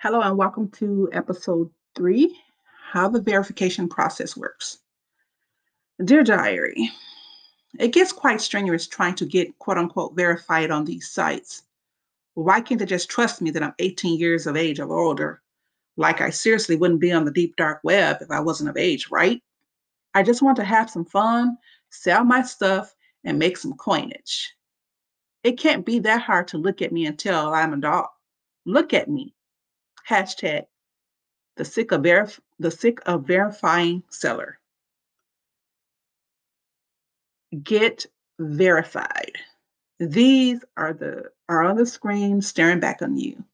Hello and welcome to episode 3, How the Verification Process Works. Dear Diary, it gets quite strenuous trying to get quote-unquote verified on these sites. Why can't they just trust me that I'm 18 years of age or older? Like I seriously wouldn't be on the deep dark web if I wasn't of age, right? I just want to have some fun, sell my stuff, and make some coinage. It can't be that hard to look at me and tell I'm an adult. Look at me. Hashtag, the sick of verifying seller. Get verified. These are on the screen staring back on you.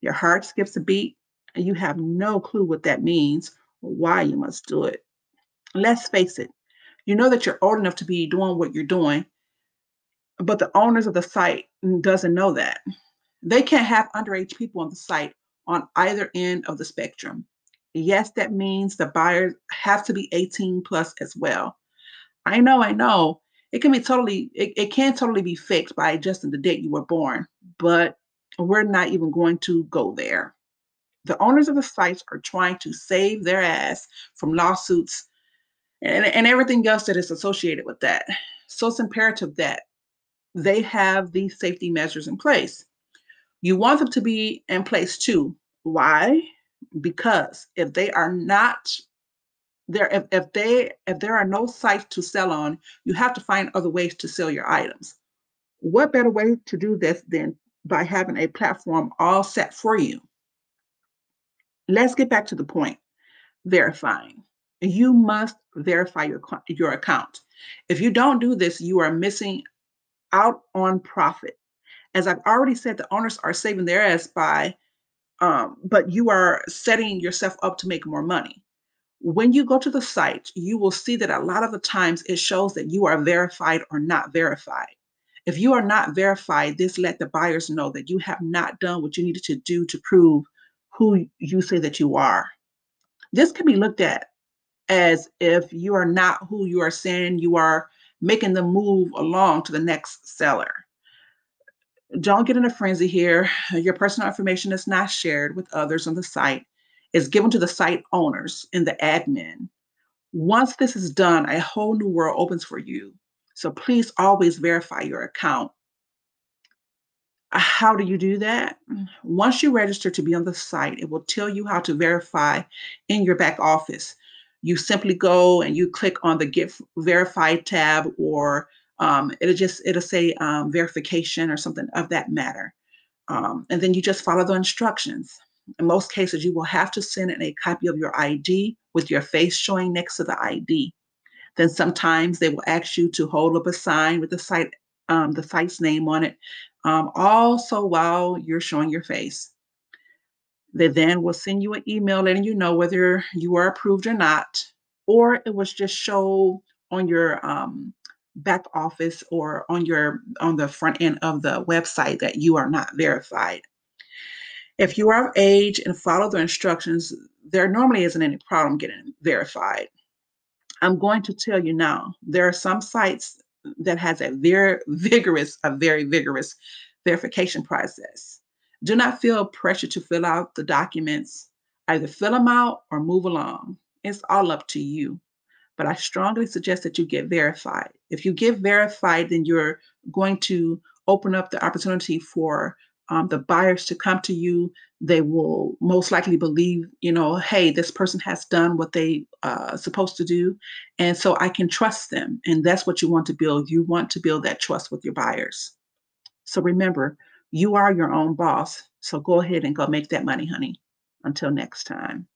Your heart skips a beat and you have no clue what that means or why you must do it. Let's face it. You know that you're old enough to be doing what you're doing, but the owners of the site doesn't know that. They can't have underage people on the site on either end of the spectrum. Yes, that means the buyers have to be 18 plus as well. I know. It can totally be fixed by adjusting the date you were born, but we're not even going to go there. The owners of the sites are trying to save their ass from lawsuits and everything else that is associated with that. So it's imperative that they have these safety measures in place. You want them to be in place too. Why? Because if they are not there, if there are no sites to sell on, you have to find other ways to sell your items. What better way to do this than by having a platform all set for you? Let's get back to the point. Verifying. You must verify your account. If you don't do this, you are missing out on profit. As I've already said, the owners are saving their ass but you are setting yourself up to make more money. When you go to the site, you will see that a lot of the times it shows that you are verified or not verified. If you are not verified, this let the buyers know that you have not done what you needed to do to prove who you say that you are. This can be looked at as if you are not who you are saying you are, making them move along to the next seller. Don't get in a frenzy here. Your personal information is not shared with others on the site. It's given to the site owners and the admin. Once this is done, a whole new world opens for you. So please always verify your account. How do you do that? Once you register to be on the site, it will tell you how to verify in your back office. You simply go and you click on the Get Verified tab, or it'll say verification or something of that matter. And then you just follow the instructions. In most cases, you will have to send in a copy of your ID with your face showing next to the ID. Then sometimes they will ask you to hold up a sign with the site's name on it, also while you're showing your face. They then will send you an email letting you know whether you are approved or not, or it was just show on your back office or on the front end of the website that you are not verified. If you are of age and follow the instructions, there normally isn't any problem getting verified. I'm going to tell you now, there are some sites that has a very vigorous verification process. Do not feel pressure to fill out the documents. Either fill them out or move along. It's all up to you. But I strongly suggest that you get verified. If you get verified, then you're going to open up the opportunity for the buyers to come to you. They will most likely believe, hey, this person has done what they supposed to do. And so I can trust them. And that's what you want to build. You want to build that trust with your buyers. So remember, you are your own boss. So go ahead and go make that money, honey. Until next time.